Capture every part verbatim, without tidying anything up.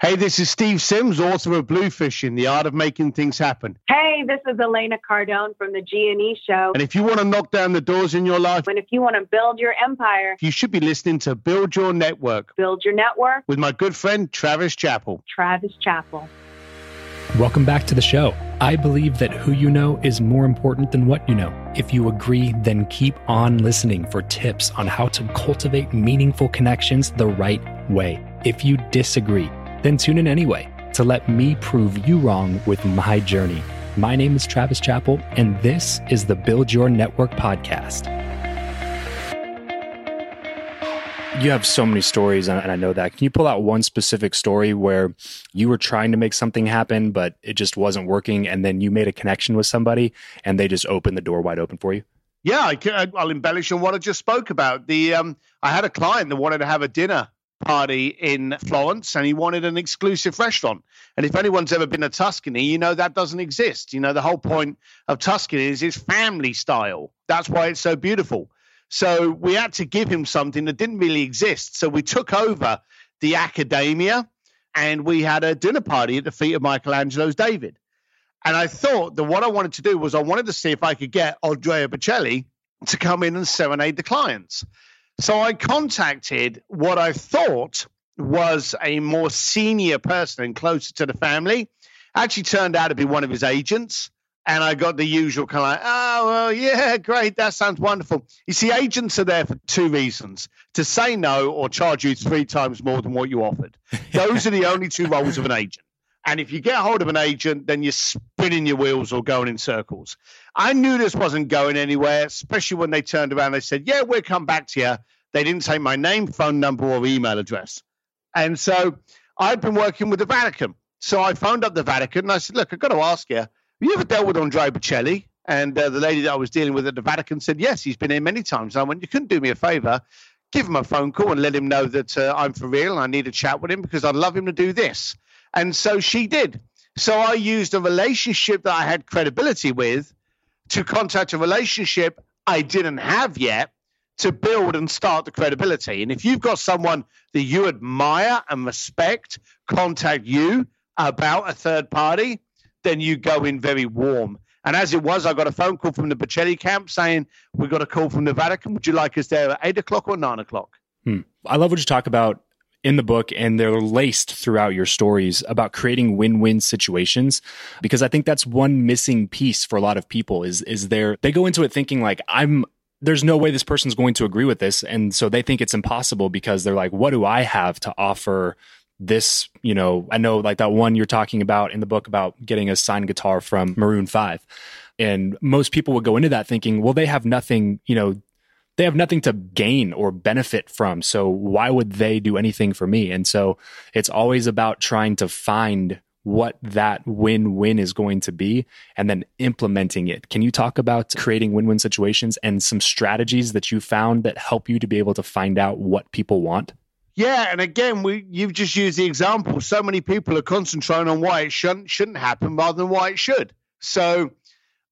Hey, this is Steve Sims, author of Bluefish in The Art of Making Things Happen. Hey, this is Elena Cardone from The G and E Show. And if you want to knock down the doors in your life, and if you want to build your empire, you should be listening to Build Your Network. Build Your Network. With my good friend, Travis Chappell. Travis Chappell. Welcome back to the show. I believe that who you know is more important than what you know. If you agree, then keep on listening for tips on how to cultivate meaningful connections the right way. If you disagree, then tune in anyway to let me prove you wrong with my journey. My name is Travis Chappell, and this is the Build Your Network podcast. You have so many stories, and I know that. Can you pull out one specific story where you were trying to make something happen, but it just wasn't working, and then you made a connection with somebody, and they just opened the door wide open for you? Yeah, I can, I'll embellish on what I just spoke about. The um, I had a client that wanted to have a dinner party in Florence, and he wanted an exclusive restaurant. And if anyone's ever been to Tuscany, you know that doesn't exist. You know, the whole point of Tuscany is it's family style. That's why it's so beautiful. So we had to give him something that didn't really exist. So we took over the Accademia, and we had a dinner party at the feet of Michelangelo's David. And I thought that what I wanted to do was I wanted to see if I could get Andrea Bocelli to come in and serenade the clients. So I contacted what I thought was a more senior person and closer to the family. Actually turned out to be one of his agents. And I got the usual kind of like, oh, well, yeah, great. That sounds wonderful. You see, agents are there for two reasons: to say no or charge you three times more than what you offered. Those are the only two roles of an agent. And if you get hold of an agent, then you're spinning your wheels or going in circles. I knew this wasn't going anywhere, especially when they turned around. They said, yeah, we'll come back to you. They didn't say my name, phone number, or email address. And so I've been working with the Vatican. So I phoned up the Vatican and I said, look, I've got to ask you, have you ever dealt with Andrea Bocelli? And uh, the lady that I was dealing with at the Vatican said, yes, he's been here many times. And I went, you couldn't do me a favor. Give him a phone call and let him know that uh, I'm for real and I need a chat with him because I'd love him to do this. And so she did. So I used a relationship that I had credibility with to contact a relationship I didn't have yet to build and start the credibility. And if you've got someone that you admire and respect contact you about a third party, then you go in very warm. And as it was, I got a phone call from the Bocelli camp saying, we got a call from the Vatican. Would you like us there at eight o'clock or nine o'clock? Hmm. I love what you talk about in the book, and they're laced throughout your stories about creating win-win situations, because I think that's one missing piece for a lot of people is is they're, they go into it thinking like, I'm there's no way this person's going to agree with this. And so they think it's impossible because they're like, what do I have to offer this, you know, I know like that one you're talking about in the book about getting a signed guitar from Maroon five. And most people would go into that thinking, well, they have nothing, you know, they have nothing to gain or benefit from. So why would they do anything for me? And so it's always about trying to find what that win-win is going to be and then implementing it. Can you talk about creating win-win situations and some strategies that you found that help you to be able to find out what people want? Yeah. And again, we, you've just used the example. So many people are concentrating on why it shouldn't, shouldn't happen rather than why it should. So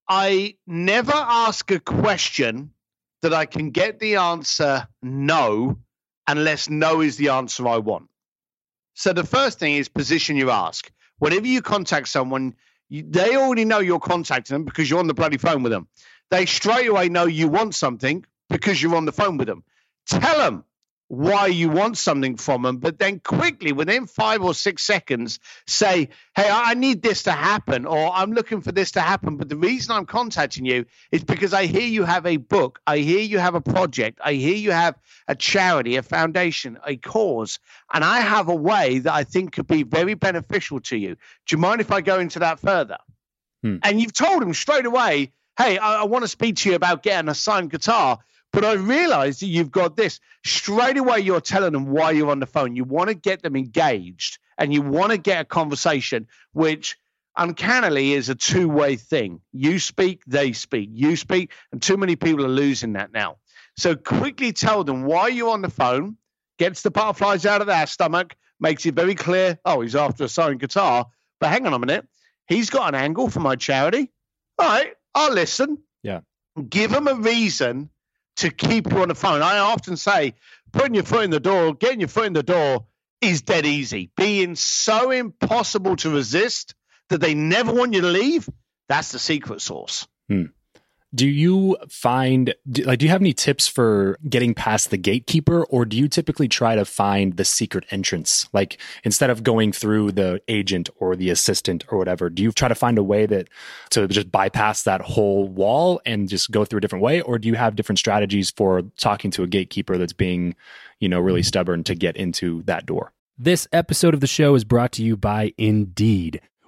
I never ask a question that I can get the answer no, unless no is the answer I want. So the first thing is position you ask. Whenever you contact someone, you, they already know you're contacting them because you're on the bloody phone with them. They straight away know you want something because you're on the phone with them. Tell them why you want something from them, but then quickly, within five or six seconds, say, hey, I need this to happen, or I'm looking for this to happen, but the reason I'm contacting you is because I hear you have a book, I hear you have a project, I hear you have a charity, a foundation, a cause, and I have a way that I think could be very beneficial to you. Do you mind if I go into that further? Hmm. And you've told them straight away, hey, I, I want to speak to you about getting a signed guitar, but I realize that you've got this. Straight away, you're telling them why you're on the phone. You want to get them engaged and you want to get a conversation, which uncannily is a two-way thing. You speak, they speak. You speak, and too many people are losing that now. So quickly tell them why you're on the phone, gets the butterflies out of their stomach, makes it very clear, oh, he's after a signed guitar, but hang on a minute. He's got an angle for my charity. All right, I'll listen. Yeah. Give them a reason to keep you on the phone. I often say, putting your foot in the door, getting your foot in the door is dead easy. Being so impossible to resist that they never want you to leave, that's the secret sauce. Hmm. Do you find, do, like, do you have any tips for getting past the gatekeeper, or do you typically try to find the secret entrance? Like, instead of going through the agent or the assistant or whatever, do you try to find a way that to just bypass that whole wall and just go through a different way? Or do you have different strategies for talking to a gatekeeper that's being, you know, really stubborn to get into that door? This episode of the show is brought to you by Indeed.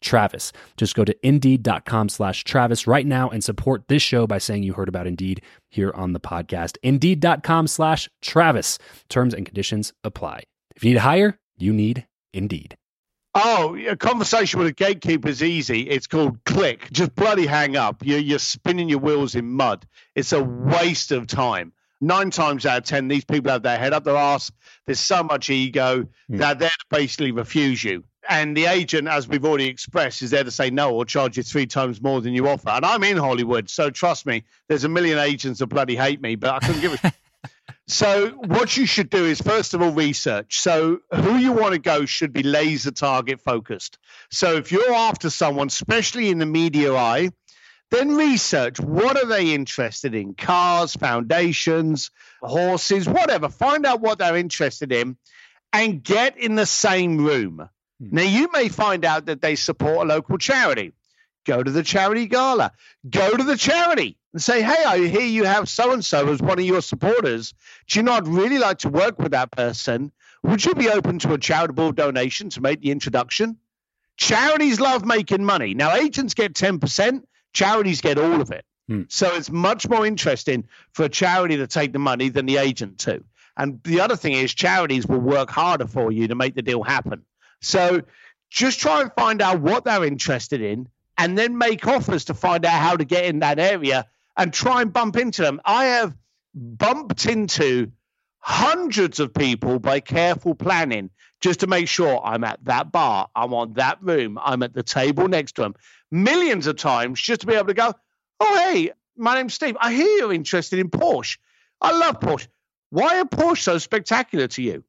Travis. Just go to Indeed.com slash Travis right now and support this show by saying you heard about Indeed here on the podcast. Indeed.com slash Travis. Terms and conditions apply. If you need to hire, you need Indeed. Oh, a conversation with a gatekeeper is easy. It's called click. Just bloody hang up. You're, you're spinning your wheels in mud. It's a waste of time. Nine times out of ten, these people have their head up their ass. There's so much ego mm. that they're basically refuse you. And the agent, as we've already expressed, is there to say no or charge you three times more than you offer. And I'm in Hollywood, so trust me, there's a million agents that bloody hate me, but I couldn't give a So what you should do is, first of all, research. So who you want to go should be laser target focused. So if you're after someone, especially in the media eye, then research. What are they interested in? Cars, foundations, horses, whatever. Find out what they're interested in and get in the same room. Hmm. Now, you may find out that they support a local charity. Go to the charity gala. Go to the charity and say, hey, I hear you have so-and-so as one of your supporters. Do you know, I'd really like to work with that person. Would you be open to a charitable donation to make the introduction? Charities love making money. Now, agents get ten percent. Charities get all of it. Hmm. So it's much more interesting for a charity to take the money than the agent to. And the other thing is, charities will work harder for you to make the deal happen. So just try and find out what they're interested in, and then make offers to find out how to get in that area and try and bump into them. I have bumped into hundreds of people by careful planning, just to make sure I'm at that bar, I'm on that room, I'm at the table next to them, millions of times, just to be able to go, oh, hey, my name's Steve. I hear you're interested in Porsche. I love Porsche. Why are Porsche so spectacular to you?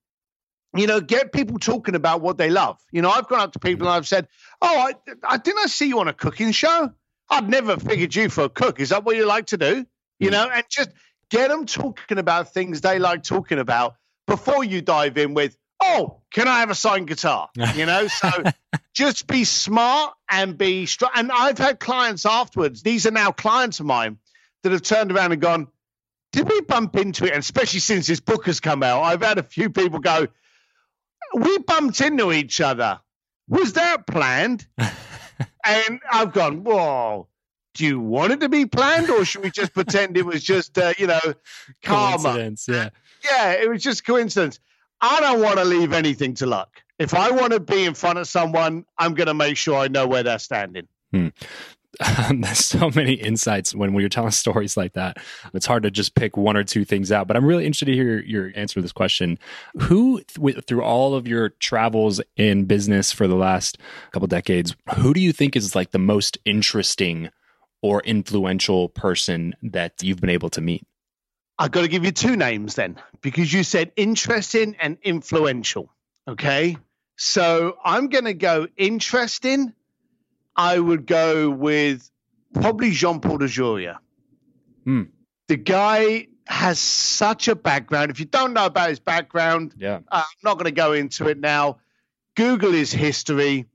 You know, get people talking about what they love. You know, I've gone up to people and I've said, oh, I, I didn't I see you on a cooking show? I'd never figured you for a cook. Is that what you like to do? You know, and just get them talking about things they like talking about before you dive in with, oh, can I have a signed guitar? You know, so just be smart and be strong. And I've had clients afterwards. These are now clients of mine that have turned around and gone, did we bump into it? And especially since this book has come out, I've had a few people go, we bumped into each other. Was that planned? And I've gone, whoa, do you want it to be planned, or should we just pretend it was just, uh, you know, karma? Coincidence, yeah. Yeah, it was just coincidence. I don't want to leave anything to luck. If I want to be in front of someone, I'm going to make sure I know where they're standing. Hmm. Um, there's so many insights when you're telling stories like that. It's hard to just pick one or two things out, but I'm really interested to hear your, your answer to this question. Who, th- through all of your travels in business for the last couple decades, who do you think is like the most interesting or influential person that you've been able to meet? I've got to give you two names then, because you said interesting and influential. Okay. So I'm going to go interesting. I would go with probably Jean-Paul DeJoria. Mm. The guy has such a background. If you don't know about his background, yeah. uh, I'm not going to go into it now. Google his history.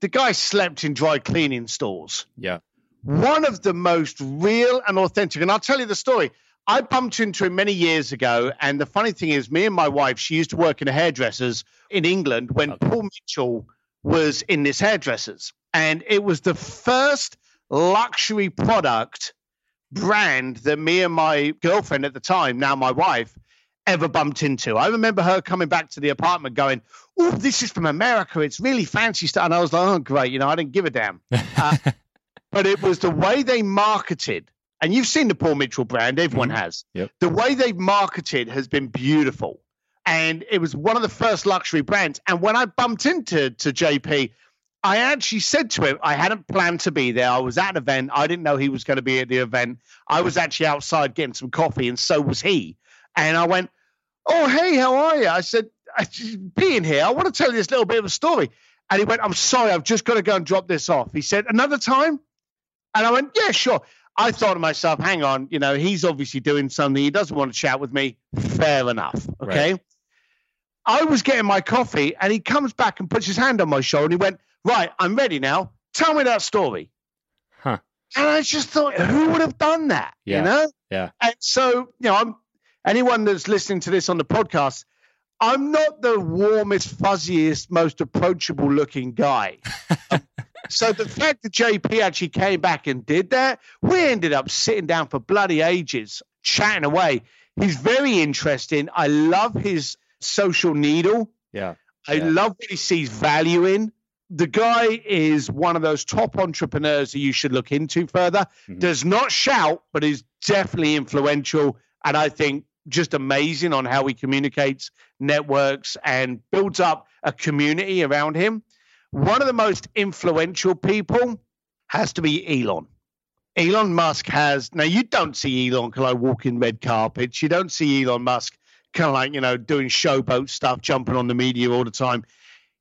The guy slept in dry cleaning stores. Yeah. One of the most real and authentic. And I'll tell you the story. I bumped into him many years ago. And the funny thing is, me and my wife, she used to work in a hairdresser's in England when okay. Paul Mitchell was in this hairdresser's. And it was the first luxury product brand that me and my girlfriend at the time, now my wife, ever bumped into. I remember her coming back to the apartment going, oh, this is from America. It's really fancy stuff. And I was like, oh, great. You know, I didn't give a damn. Uh, but it was the way they marketed. And you've seen the Paul Mitchell brand. Everyone mm-hmm. has. Yep. The way they marketed has been beautiful. And it was one of the first luxury brands. And when I bumped into to J P, I actually said to him, I hadn't planned to be there. I was at an event. I didn't know he was going to be at the event. I was actually outside getting some coffee, and so was he. And I went, oh, hey, how are you? I said, being here, I want to tell you this little bit of a story. And he went, I'm sorry, I've just got to go and drop this off. He said, another time? And I went, yeah, sure. I thought to myself, hang on, you know, he's obviously doing something. He doesn't want to chat with me. Fair enough. Okay. Right. I was getting my coffee, and he comes back and puts his hand on my shoulder, and he went, right, I'm ready now. Tell me that story. Huh. And I just thought, who would have done that? Yeah. You know? Yeah. And so, you know, I'm anyone that's listening to this on the podcast, I'm not the warmest, fuzziest, most approachable looking guy. So the fact that J P actually came back and did that, we ended up sitting down for bloody ages, chatting away. He's very interesting. I love his social needle. Yeah. I yeah. love what he sees value in. The guy is one of those top entrepreneurs that you should look into further. Mm-hmm. Does not shout, but is definitely influential. And I think just amazing on how he communicates, networks, and builds up a community around him. One of the most influential people has to be Elon. Elon Musk has, now you don't see Elon kind of like walking red carpets. You don't see Elon Musk kind of like, you know, doing showboat stuff, jumping on the media all the time.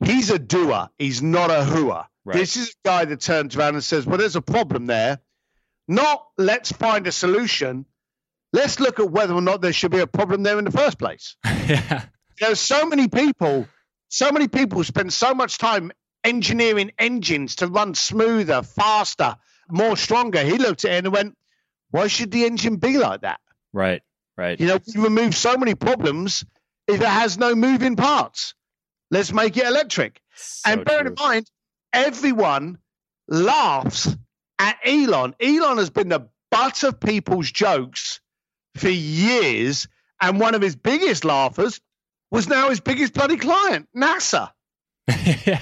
He's a doer. He's not a hooer. Right. This is a guy that turns around and says, well, there's a problem there. Not let's find a solution. Let's look at whether or not there should be a problem there in the first place. Yeah. There's so many people, so many people spend so much time engineering engines to run smoother, faster, more stronger. He looked at it and went, why should the engine be like that? Right, right. You know, we remove so many problems if it has no moving parts. Let's make it electric. So and bear in mind, everyone laughs at Elon. Elon has been the butt of people's jokes for years. And one of his biggest laughers was now his biggest bloody client, NASA. Yeah.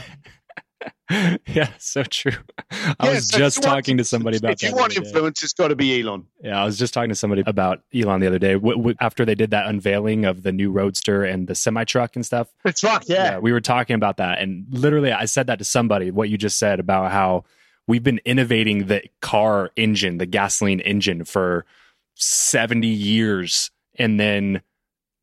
Yeah, so true. I yeah, was so just talking to somebody about if that. If you want influence, it's got to be Elon. Yeah, I was just talking to somebody about Elon the other day w- w- after they did that unveiling of the new Roadster and the semi-truck and stuff. The truck, yeah. yeah. We were talking about that. And literally, I said that to somebody, what you just said about how we've been innovating the car engine, the gasoline engine for seventy years. And then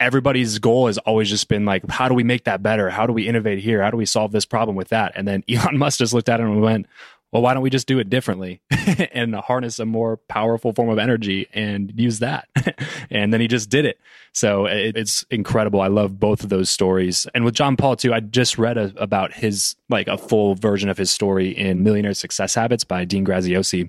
everybody's goal has always just been like, how do we make that better? How do we innovate here? How do we solve this problem with that? And then Elon Musk just looked at it and went, well, why don't we just do it differently and harness a more powerful form of energy and use that? And then he just did it. So it, it's incredible. I love both of those stories. And with John Paul too, I just read a, about his, like a full version of his story in Millionaire Success Habits by Dean Graziosi.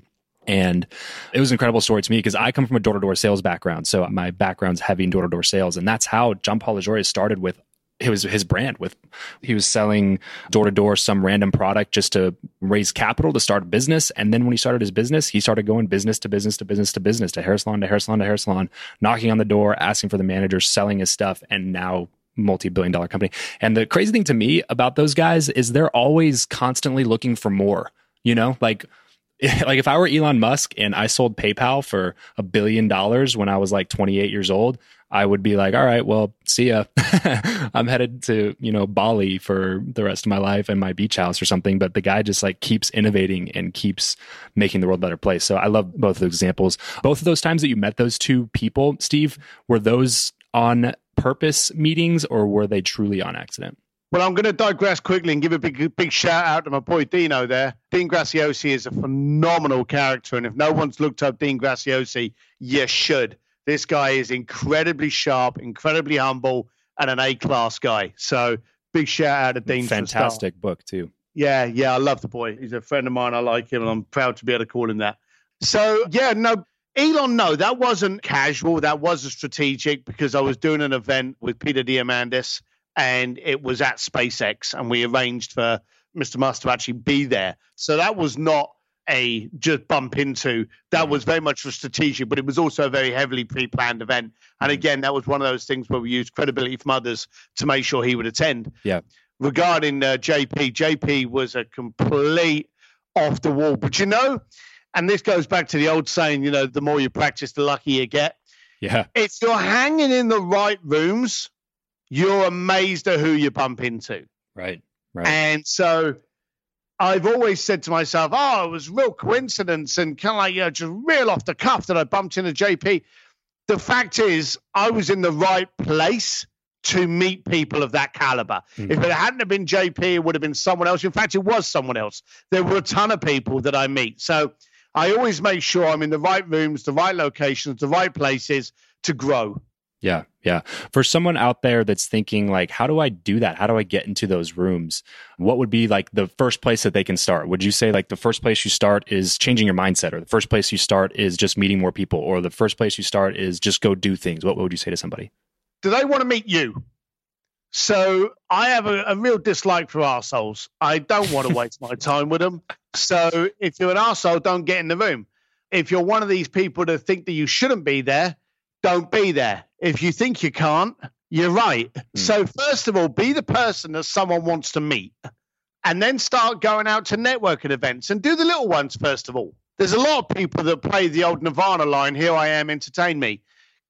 And it was an incredible story to me because I come from a door-to-door sales background. So my background's heavy in door-to-door sales. And that's how Jean-Paul DeJoria started with it was his brand. With he was selling door-to-door some random product just to raise capital to start a business. And then when he started his business, he started going business to business to business to business, to hair salon, to hair salon, to hair salon, knocking on the door, asking for the manager, selling his stuff, and now multi-billion dollar company. And the crazy thing to me about those guys is they're always constantly looking for more, you know, like... Like if I were Elon Musk and I sold PayPal for a billion dollars when I was like twenty-eight years old, I would be like, all right, well, see ya. I'm headed to, you know, Bali for the rest of my life and my beach house or something. But the guy just like keeps innovating and keeps making the world a better place. So I love both of those examples. Both of those times that you met those two people, Steve, were those on purpose meetings or were they truly on accident? Well, I'm going to digress quickly and give a big big shout out to my boy Dino there. Dean Graziosi is a phenomenal character. And if no one's looked up Dean Graziosi, you should. This guy is incredibly sharp, incredibly humble, and an A-class guy. So big shout out to Dean. Fantastic book too. Yeah, yeah. I love the boy. He's a friend of mine. I like him and I'm proud to be able to call him that. So yeah, no, Elon, no, that wasn't casual. That wasn't strategic because I was doing an event with Peter Diamandis. And it was at SpaceX, and we arranged for Mister Musk to actually be there. So that was not a just bump into. That was very much a strategic, but it was also a very heavily pre-planned event. And again, that was one of those things where we used credibility from others to make sure he would attend. Yeah. Regarding uh, J P, J P was a complete off the wall. But you know, and this goes back to the old saying, you know, the more you practice, the luckier you get. Yeah. If you're hanging in the right rooms, you're amazed at who you bump into. Right, right. And so I've always said to myself, oh, it was real coincidence and kind of like, you know, just real off the cuff that I bumped into J P. The fact is, I was in the right place to meet people of that caliber. Mm-hmm. If it hadn't have been J P, it would have been someone else. In fact, it was someone else. There were a ton of people that I meet. So I always make sure I'm in the right rooms, the right locations, the right places to grow. Yeah. Yeah. For someone out there that's thinking like, how do I do that? How do I get into those rooms? What would be like the first place that they can start? Would you say like the first place you start is changing your mindset, or the first place you start is just meeting more people, or the first place you start is just go do things? What would you say to somebody? Do they want to meet you? So I have a, a real dislike for arseholes. I don't want to waste my time with them. So if you're an arsehole, don't get in the room. If you're one of these people that think that you shouldn't be there, don't be there. If you think you can't, you're right. Mm. So first of all, be the person that someone wants to meet, and then start going out to networking events and do the little ones first of all. There's a lot of people that play the old Nirvana line, here I am, entertain me.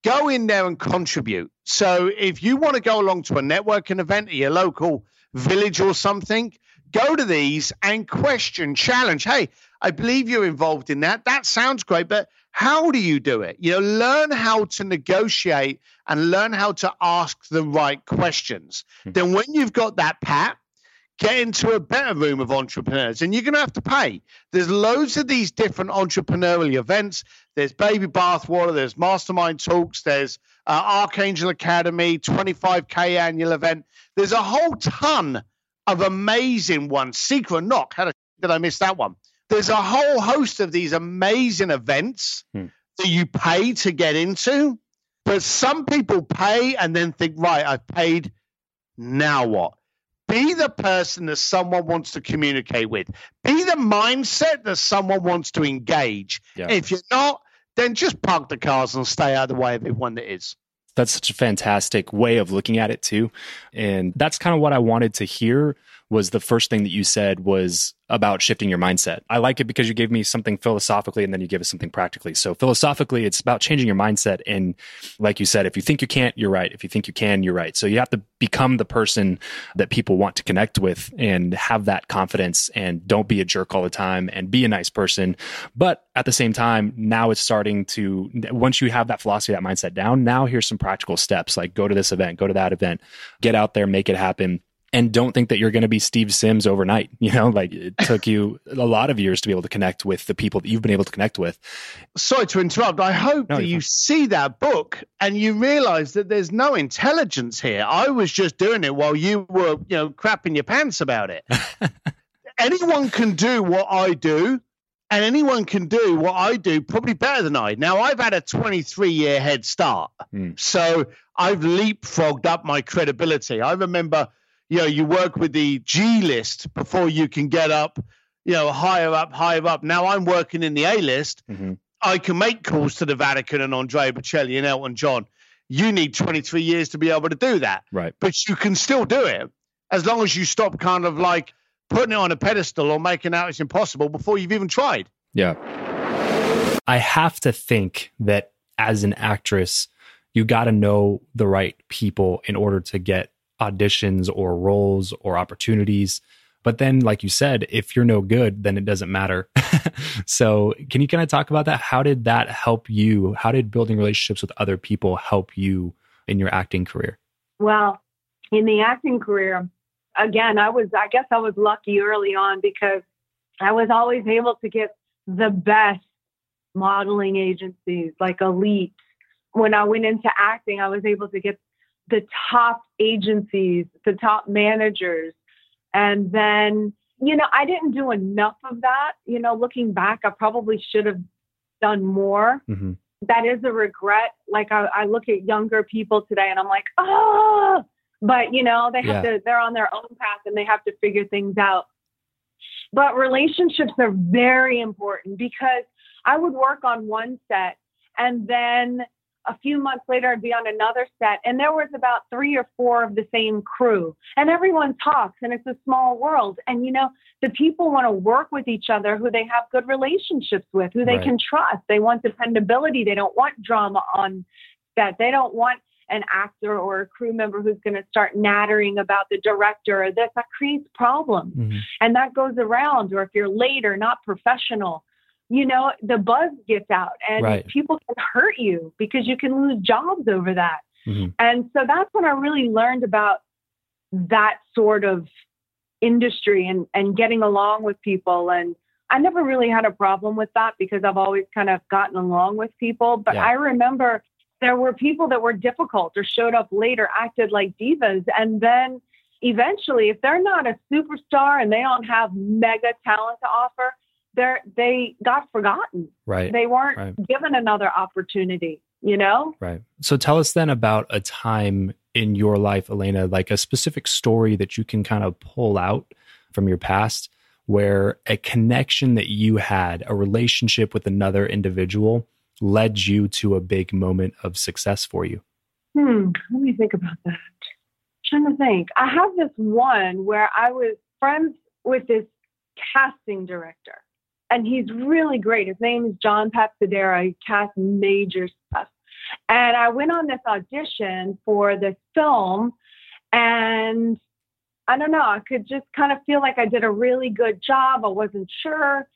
Go in there and contribute. So if you want to go along to a networking event at your local village or something, go to these and question, challenge. Hey, I believe you're involved in that. That sounds great, but how do you do it? You know, learn how to negotiate and learn how to ask the right questions. Mm-hmm. Then when you've got that, Pat, get into a better room of entrepreneurs, and you're going to have to pay. There's loads of these different entrepreneurial events. There's Baby Bathwater, there's Mastermind Talks, there's uh, Archangel Academy, twenty-five K annual event. There's a whole ton of amazing ones. Secret Knock, how the f- did I miss that one? There's a whole host of these amazing events hmm. that you pay to get into, but some people pay and then think, right, I've paid, now what? Be the person that someone wants to communicate with. Be the mindset that someone wants to engage. Yeah. If you're not, then just park the cars and stay out of the way of everyone that is. That's such a fantastic way of looking at it too. And that's kind of what I wanted to hear, was the first thing that you said was about shifting your mindset. I like it because you gave me something philosophically and then you give us something practically. So philosophically, it's about changing your mindset. And like you said, if you think you can't, you're right. If you think you can, you're right. So you have to become the person that people want to connect with and have that confidence, and don't be a jerk all the time and be a nice person. But at the same time, now it's starting to, once you have that philosophy, that mindset down, now here's some practical steps, like go to this event, go to that event, get out there, make it happen. And don't think that you're going to be Steve Sims overnight. You know, like it took you a lot of years to be able to connect with the people that you've been able to connect with. Sorry to interrupt. I hope no, that you fine. see that book and you realize that there's no intelligence here. I was just doing it while you were, you know, crapping your pants about it. Anyone can do what I do. And anyone can do what I do probably better than I. Now, I've had a twenty-three year head start. Mm. So I've leapfrogged up my credibility. I remember, you know, you work with the G list before you can get up, you know, higher up, higher up. Now I'm working in the A list. Mm-hmm. I can make calls to the Vatican and Andrea Bocelli and Elton John. You need twenty-three years to be able to do that. Right. But you can still do it as long as you stop kind of like putting it on a pedestal or making out it's impossible before you've even tried. Yeah. I have to think that as an actress, you got to know the right people in order to get auditions or roles or opportunities. But then, like you said, if you're no good, then it doesn't matter. So can you kind of talk about that? How did that help you? How did building relationships with other people help you in your acting career? Well, in the acting career, again, I was, I guess I was lucky early on because I was always able to get the best modeling agencies, like Elite. When I went into acting, I was able to get the top agencies, the top managers. And then, you know, I didn't do enough of that. You know, looking back, I probably should have done more. Mm-hmm. That is a regret. Like I, I look at younger people today and I'm like, oh, but you know, they have yeah. to, they're on their own path and they have to figure things out. But relationships are very important because I would work on one set and then a few months later, I'd be on another set and there was about three or four of the same crew and everyone talks and it's a small world. And, you know, the people want to work with each other who they have good relationships with, who they right. can trust. They want dependability. They don't want drama on set. They don't want an actor or a crew member who's going to start nattering about the director or this. That creates problems. Mm-hmm. And that goes around. Or if you're late or not professional, you know, the buzz gets out and right. people can hurt you because you can lose jobs over that. Mm-hmm. And so that's when I really learned about that sort of industry and, and getting along with people. And I never really had a problem with that because I've always kind of gotten along with people. But yeah. I remember there were people that were difficult or showed up late or acted like divas. And then eventually, if they're not a superstar and they don't have mega talent to offer, They're, they got forgotten. Right. They weren't right. given another opportunity, you know? Right. So tell us then about a time in your life, Elena, like a specific story that you can kind of pull out from your past where a connection that you had, a relationship with another individual, led you to a big moment of success for you. Hmm. Let me think about that. I'm trying to think. I have this one where I was friends with this casting director. And he's really great. His name is John Papsidera. He casts major stuff. And I went on this audition for this film. And I don't know, I could just kind of feel like I did a really good job. I wasn't sure.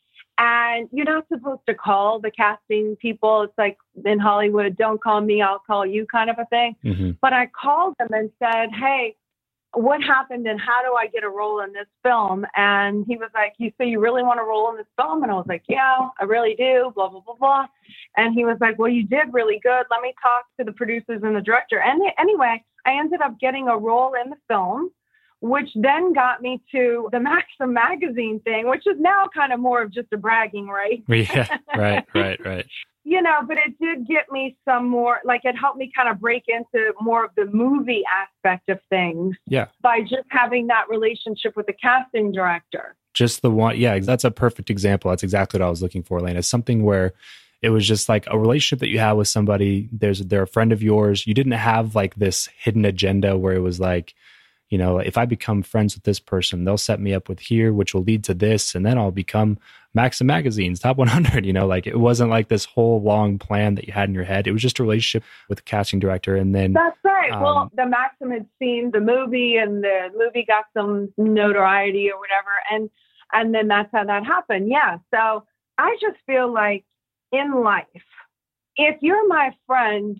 And you're not supposed to call the casting people. It's like in Hollywood, don't call me, I'll call you kind of a thing. Mm-hmm. But I called them and said, hey, what happened and how do I get a role in this film? And he was like, you so you really want a role in this film? And I was like, yeah, I really do, blah, blah, blah, blah. And he was like, well, you did really good. Let me talk to the producers and the director. And anyway, I ended up getting a role in the film, which then got me to the Maxim magazine thing, which is now kind of more of just a bragging, right? Yeah, right, right, right. You know, but it did get me some more, like it helped me kind of break into more of the movie aspect of things yeah. by just having that relationship with the casting director. Just the one. Yeah, that's a perfect example. That's exactly what I was looking for, Elena. Something where it was just like a relationship that you have with somebody. There's, they're a friend of yours. You didn't have like this hidden agenda where it was like, you know, if I become friends with this person, they'll set me up with here, which will lead to this. And then I'll become Maxim Magazine's top one hundred. You know, like it wasn't like this whole long plan that you had in your head. It was just a relationship with the casting director. And then that's right. Um, well, the Maxim had seen the movie and the movie got some notoriety or whatever. And, and then that's how that happened. Yeah. So I just feel like in life, if you're my friend,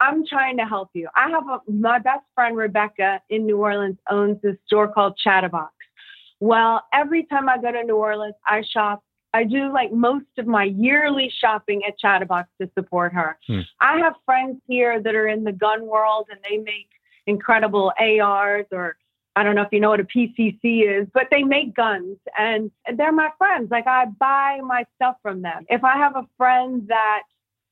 I'm trying to help you. I have a, my best friend, Rebecca, in New Orleans owns this store called Chatterbox. Well, every time I go to New Orleans, I shop. I do like most of my yearly shopping at Chatterbox to support her. Hmm. I have friends here that are in the gun world and they make incredible A Rs, or I don't know if you know what a P C C is, but they make guns and they're my friends. Like I buy my stuff from them. If I have a friend that,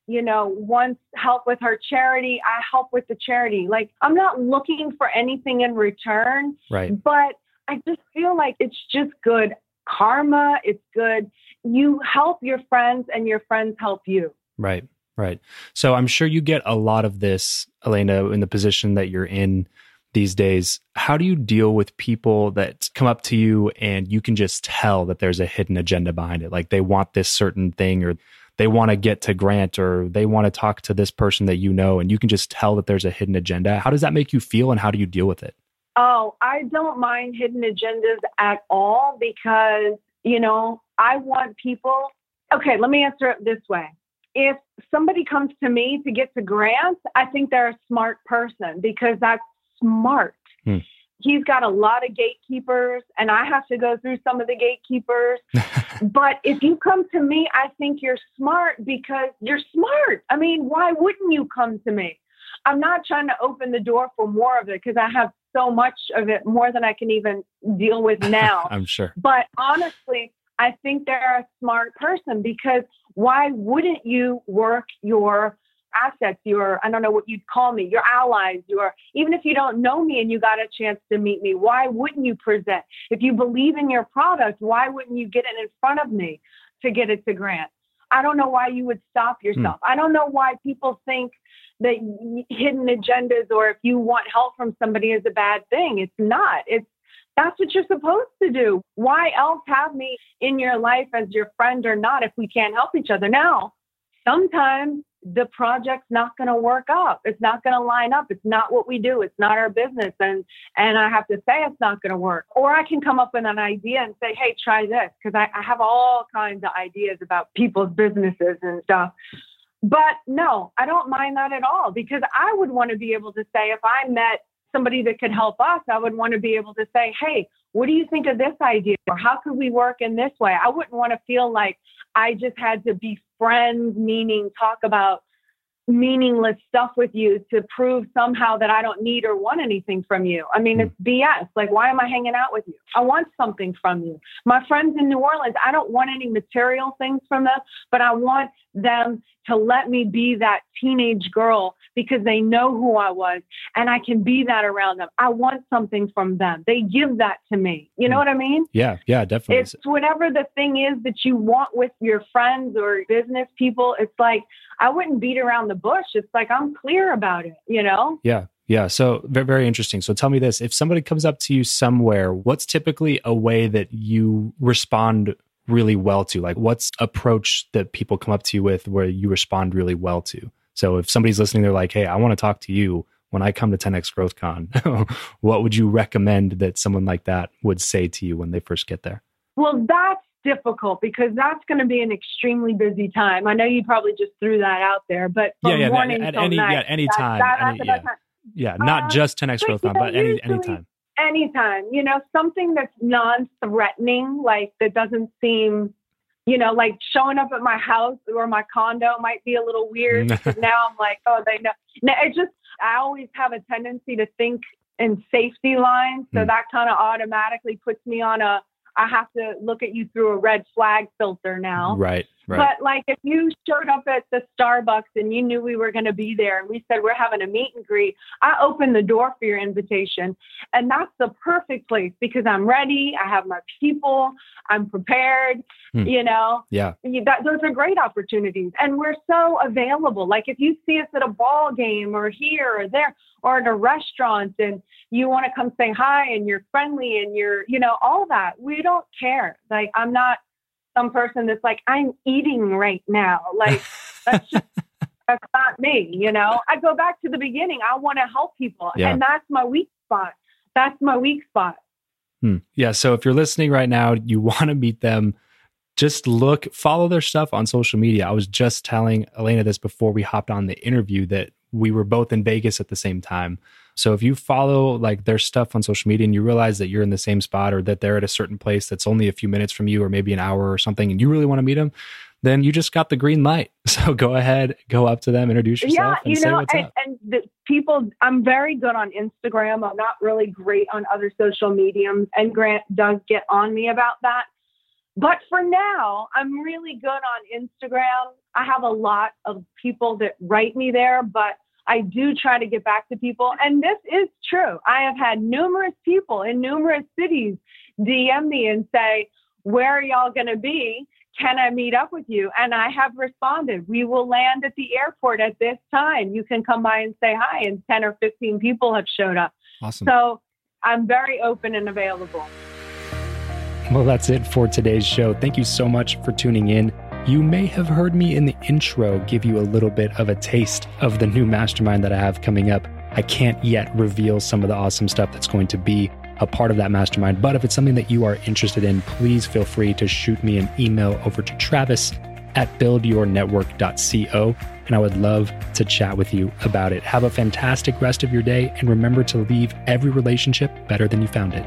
you know, wants help with her charity, I help with the charity. Like, I'm not looking for anything in return, right? But I just feel like it's just good karma. It's good. You help your friends and your friends help you. Right, right. So I'm sure you get a lot of this, Elena, in the position that you're in these days. How do you deal with people that come up to you and you can just tell that there's a hidden agenda behind it? Like they want this certain thing, or they want to get to Grant, or they want to talk to this person that you know, and you can just tell that there's a hidden agenda. How does that make you feel and how do you deal with it? Oh, I don't mind hidden agendas at all because, you know, I want people. Okay, let me answer it this way. If somebody comes to me to get to Grant, I think they're a smart person because that's smart. Hmm. He's got a lot of gatekeepers and I have to go through some of the gatekeepers. But if you come to me, I think you're smart because you're smart. I mean, why wouldn't you come to me? I'm not trying to open the door for more of it because I have so much of it, more than I can even deal with now. I'm sure. But honestly, I think they're a smart person because why wouldn't you work your assets, your, I don't know what you'd call me, your allies, your, even if you don't know me and you got a chance to meet me, why wouldn't you present? If you believe in your product, why wouldn't you get it in front of me to get it to Grant? I don't know why you would stop yourself. Hmm. I don't know why people think that hidden agendas or if you want help from somebody is a bad thing. It's not. It's, that's what you're supposed to do. Why else have me in your life as your friend or not if we can't help each other? Now, sometimes the project's not going to work up. It's not going to line up. It's not what we do. It's not our business. And, and I have to say, it's not going to work. Or I can come up with an idea and say, hey, try this. Cause I, I have all kinds of ideas about people's businesses and stuff, but no, I don't mind that at all because I would want to be able to say, if I met somebody that could help us, I would want to be able to say, hey, what do you think of this idea? Or how could we work in this way? I wouldn't want to feel like I just had to be friends, meaning talk about meaningless stuff with you to prove somehow that I don't need or want anything from you. I mean, it's B S. Like, why am I hanging out with you? I want something from you. My friends in New Orleans, I don't want any material things from them, but I want them to let me be that teenage girl because they know who I was and I can be that around them. I want something from them. They give that to me. You know what I mean? Yeah, yeah, definitely. It's whatever the thing is that you want with your friends or business people. It's like, I wouldn't beat around the bush. It's like, I'm clear about it, you know? Yeah. Yeah. So very, very interesting. So tell me this, if somebody comes up to you somewhere, what's typically a way that you respond really well to? Like what's approach that people come up to you with where you respond really well to? So if somebody's listening, they're like, hey, I want to talk to you when I come to ten X Growth Con, what would you recommend that someone like that would say to you when they first get there? Well, that's difficult because that's going to be an extremely busy time. I know you probably just threw that out there, but from yeah, yeah, morning that, at till any, night, yeah, any that, time, that, any, yeah. time. Yeah, not um, just ten X Growth Con, but any any time. Anytime, you know, something that's non-threatening, like that doesn't seem, you know, like showing up at my house or my condo might be a little weird. Because now I'm like, oh, they know. Now, it just, I always have a tendency to think in safety lines. So mm. that kind of automatically puts me on a, I have to look at you through a red flag filter now. Right, right. But like if you showed up at the Starbucks and you knew we were going to be there and we said we're having a meet and greet, I open the door for your invitation. And that's the perfect place because I'm ready. I have my people. I'm prepared. Hmm. You know, yeah. You, that, those are great opportunities. And we're so available. Like if you see us at a ball game or here or there or at a restaurant and you want to come say hi and you're friendly and you're, you know, all that. We don't care. Like I'm not some person that's like, I'm eating right now. Like that's just, that's not me. You know, I go back to the beginning. I want to help people. Yeah. And that's my weak spot. That's my weak spot. Hmm. Yeah. So if you're listening right now, you want to meet them, just look, follow their stuff on social media. I was just telling Elena this before we hopped on the interview that we were both in Vegas at the same time. So if you follow like their stuff on social media and you realize that you're in the same spot or that they're at a certain place that's only a few minutes from you or maybe an hour or something, and you really want to meet them, then you just got the green light. So go ahead, go up to them, introduce yourself, yeah, and you say know, what's and, up. And the people, I'm very good on Instagram. I'm not really great on other social mediums. And Grant does get on me about that. But for now, I'm really good on Instagram. I have a lot of people that write me there, but I do try to get back to people. And this is true. I have had numerous people in numerous cities D M me and say, where are y'all going to be? Can I meet up with you? And I have responded, we will land at the airport at this time. You can come by and say hi. And ten or fifteen people have showed up. Awesome. So I'm very open and available. Well, that's it for today's show. Thank you so much for tuning in. You may have heard me in the intro give you a little bit of a taste of the new mastermind that I have coming up. I can't yet reveal some of the awesome stuff that's going to be a part of that mastermind, but if it's something that you are interested in, please feel free to shoot me an email over to Travis at build your network dot co, and I would love to chat with you about it. Have a fantastic rest of your day, and remember to leave every relationship better than you found it.